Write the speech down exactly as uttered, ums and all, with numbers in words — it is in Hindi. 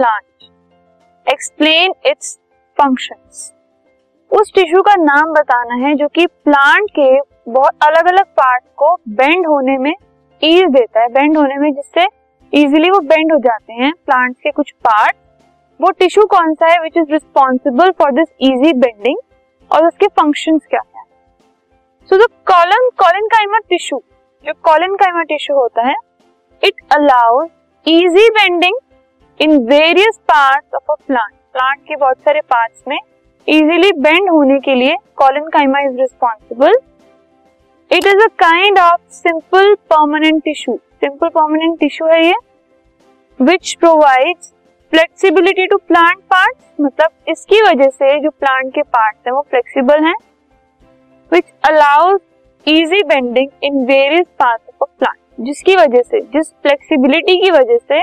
Plant, explain its functions. उस टिश्यू का नाम बताना है जो कि प्लांट के बहुत अलग अलग पार्ट को बेंड होने में ईज देता है, बेंड होने में, जिससे इजीली वो बेंड हो जाते हैं प्लांट्स के कुछ पार्ट। वो टिश्यू कौन सा है which is responsible for this easy bending, और उसके फंक्शंस क्या है। So the colon collenchyma tissue, जो कॉलेनकाइमा टिश्यू होता है, it allows easy bending in various parts of a plant. Plant के बहुत सारे पार्ट्स में इजीली बेंड होने के लिए collenchyma is responsible. It is a kind of simple permanent tissue, simple permanent tissue है ये, which provides flexibility to plant parts, मतलब इसकी वजह से जो प्लांट के पार्ट्स हैं वो फ्लेक्सिबल हैं, which allows easy bending in various parts of a plant, जिसकी वजह से, जिस फ्लेक्सिबिलिटी की वजह से